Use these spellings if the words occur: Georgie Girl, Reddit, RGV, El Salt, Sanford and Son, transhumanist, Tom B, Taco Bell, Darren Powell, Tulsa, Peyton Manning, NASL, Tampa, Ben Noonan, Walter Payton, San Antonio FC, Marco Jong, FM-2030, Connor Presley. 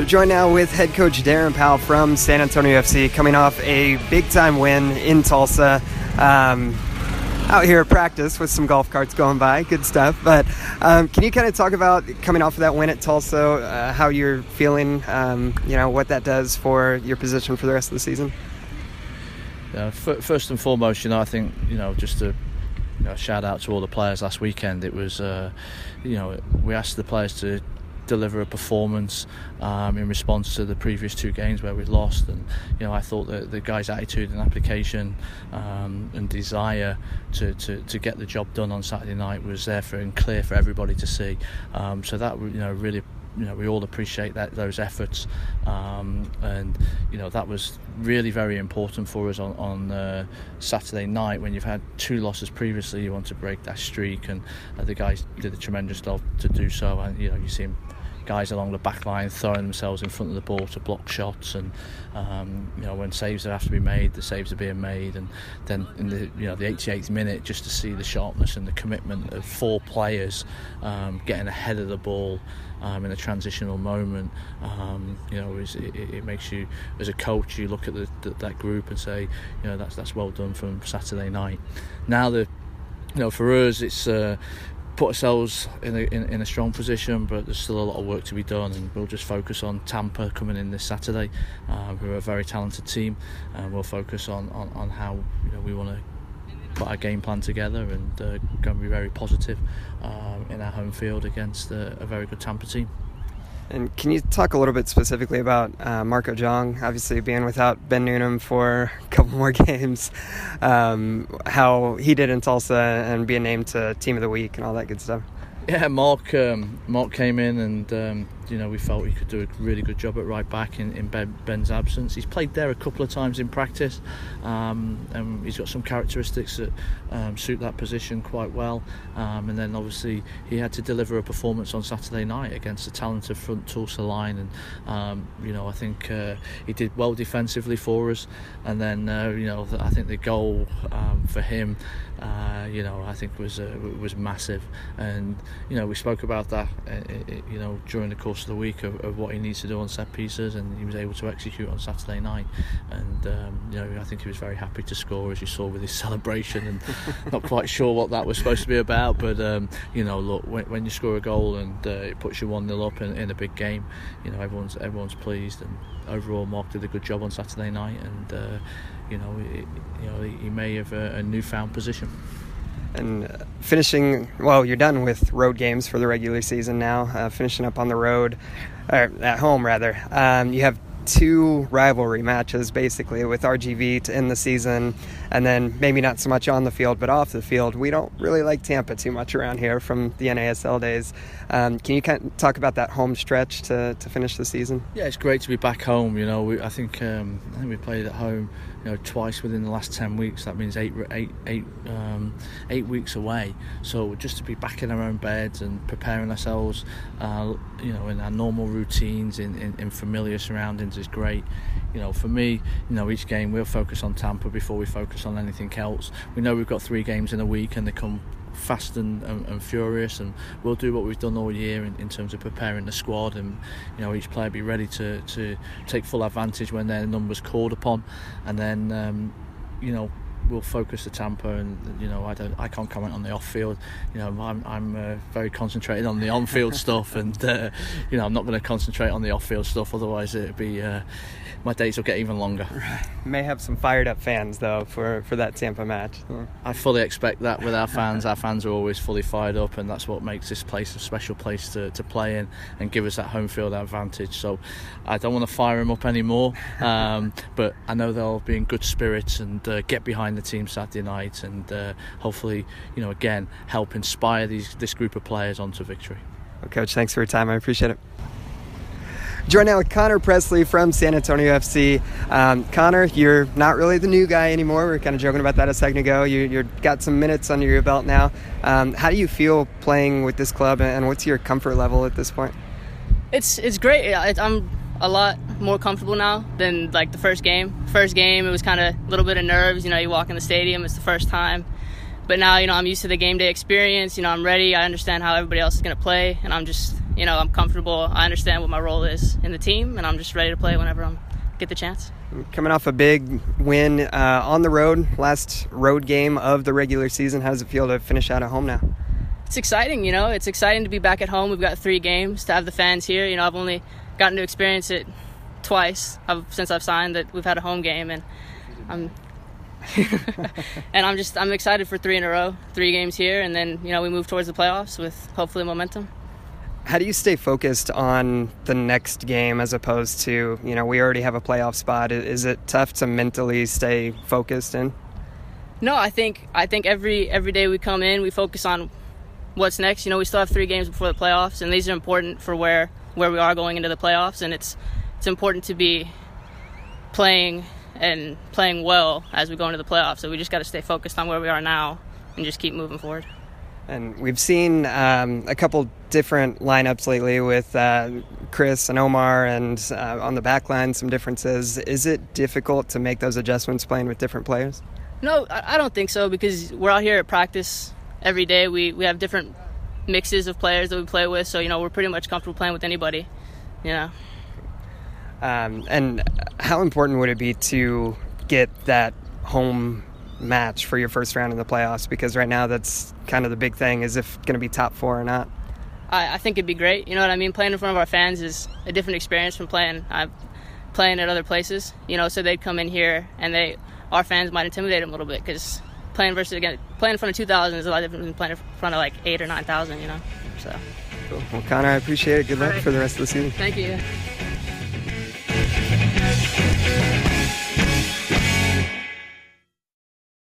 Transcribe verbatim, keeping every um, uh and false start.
So joined now with head coach Darren Powell from San Antonio F C, coming off a big-time win in Tulsa. Um, out here at practice with some golf carts going by. Good stuff. But um, can you kind of talk about coming off of that win at Tulsa, uh, how you're feeling, um, you know, what that does for your position for the rest of the season? Yeah, f- first and foremost, you know, I think, you know, just to you know, shout out to all the players last weekend. It was, uh, you know, we asked the players to deliver a performance um, in response to the previous two games where we lost, and you know I thought that the guys' attitude and application um, and desire to, to, to get the job done on Saturday night was there for and clear for everybody to see. Um, so that you know really you know we all appreciate that those efforts, um, and you know that was really very important for us on on uh, Saturday night. When you've had two losses previously, you want to break that streak, and uh, the guys did a tremendous job to do so. And you know you see him. Guys along the back line throwing themselves in front of the ball to block shots, and um, you know when saves have to be made, the saves are being made, and then in the you know the eighty-eighth minute, just to see the sharpness and the commitment of four players um, getting ahead of the ball um, in a transitional moment, um, you know it, it, it makes you as a coach you look at the, the, that group and say you know that's that's well done from Saturday night. Now the you know for us it's. Uh, put ourselves in a, in, in a strong position, but there's still a lot of work to be done, and we'll just focus on Tampa coming in this Saturday, um, who are a very talented team, and we'll focus on, on, on how you know, we want to put our game plan together and uh, going to be very positive um, in our home field against a, a very good Tampa team. And can you talk a little bit specifically about uh, Marco Jong, obviously being without Ben Noonan for a couple more games, um, how he did in Tulsa and being named to Team of the Week and all that good stuff? Yeah, Mark um, Mark came in and, um, you know, we felt he could do a really good job at right back in, in ben, Ben's absence. He's played there a couple of times in practice, um, and he's got some characteristics that um, suit that position quite well. Um, and then, obviously, he had to deliver a performance on Saturday night against a talented front Tulsa line. And, um, you know, I think uh, he did well defensively for us. And then, uh, you know, I think the goal um, for him, uh, you know, I think was uh, was massive. And you know, we spoke about that, you know, during the course of the week of, of what he needs to do on set pieces, and he was able to execute on Saturday night. And um, you know, I think he was very happy to score, as you saw with his celebration. And not quite sure what that was supposed to be about, but um, you know, look, when, when you score a goal and uh, it puts you one nil up in, in a big game, you know, everyone's everyone's pleased. And overall, Mark did a good job on Saturday night, and uh, you know, it, you know, he may have a, a newfound position. And finishing, well, you're done with road games for the regular season now, uh, finishing up on the road, or at home rather. Um, you have two rivalry matches basically with R G V to end the season, and then maybe not so much on the field but off the field. We don't really like Tampa too much around here from the N A S L days. Um, can you kind of talk about that home stretch to, to finish the season? Yeah, it's great to be back home. You know, we, I think um, I think we played at home, you know, twice within the last ten weeks. That means eight eight eight um, eight weeks away. So just to be back in our own beds and preparing ourselves, uh, you know, in our normal routines in, in, in familiar surroundings is great. You know, for me, you know, each game we'll focus on Tampa before we focus on anything else. We know we've got three games in a week, and they come fast and, and, and furious, and we'll do what we've done all year in, in terms of preparing the squad, and you know each player be ready to, to take full advantage when their number's called upon. And then um, you know we'll focus the Tampa, and you know I don't I can't comment on the off field. You know I'm I'm uh, very concentrated on the on field stuff, and uh, you know I'm not going to concentrate on the off field stuff. Otherwise, it'd be uh, my days will get even longer. Right. May have some fired up fans though for, for that Tampa match. I fully expect that with our fans. Our fans are always fully fired up, and that's what makes this place a special place to, to play in and give us that home field advantage. So I don't want to fire them up anymore, um, but I know they'll be in good spirits and uh, get behind the team Saturday night, and uh, hopefully, you know, again, help inspire these this group of players onto victory. Well, Coach, thanks for your time. I appreciate it. Joined now with Connor Presley from San Antonio F C. Um, Connor, you're not really the new guy anymore. We were kind of joking about that a second ago. You, you've got some minutes under your belt now. Um, how do you feel playing with this club, and what's your comfort level at this point? It's it's great. I'm a lot more comfortable now than like the first game. First game, it was kind of a little bit of nerves. You know, you walk in the stadium, it's the first time. But now, you know, I'm used to the game day experience. You know, I'm ready. I understand how everybody else is going to play, and I'm just, you know, I'm comfortable. I understand what my role is in the team, and I'm just ready to play whenever I get the chance. Coming off a big win uh, on the road, last road game of the regular season, how does it feel to finish out at home now? It's exciting, you know. It's exciting to be back at home. We've got three games to have the fans here. You know, I've only gotten to experience it twice I've, since I've signed that we've had a home game, and I'm and I'm just I'm excited for three in a row, three games here, and then, you know, we move towards the playoffs with hopefully momentum. How do you stay focused on the next game as opposed to, you know, we already have a playoff spot? Is it tough to mentally stay focused in? No, I think I think every every day we come in, we focus on what's next. You know, we still have three games before the playoffs, and these are important for where where we are going into the playoffs, and it's it's important to be playing and playing well as we go into the playoffs. So we just got to stay focused on where we are now and just keep moving forward. And we've seen um, a couple different lineups lately with uh, Chris and Omar, and uh, on the back line some differences. Is it difficult to make those adjustments playing with different players? No, I don't think so, because we're out here at practice every day. We, we have different mixes of players that we play with, so, you know, we're pretty much comfortable playing with anybody, you know. Um, and how important would it be to get that home match for your first round in the playoffs? Because right now that's kind of the big thing, is if going to be top four or not. I, I think it'd be great. You know what I mean? Playing in front of our fans is a different experience from playing uh, playing at other places. You know, so they'd come in here and they our fans might intimidate them a little bit, because playing versus again playing in front of two thousand is a lot different than playing in front of like eight or nine thousand. You know, so. Cool. Well, Connor, I appreciate it. Good luck right. for the rest of the season. Thank you.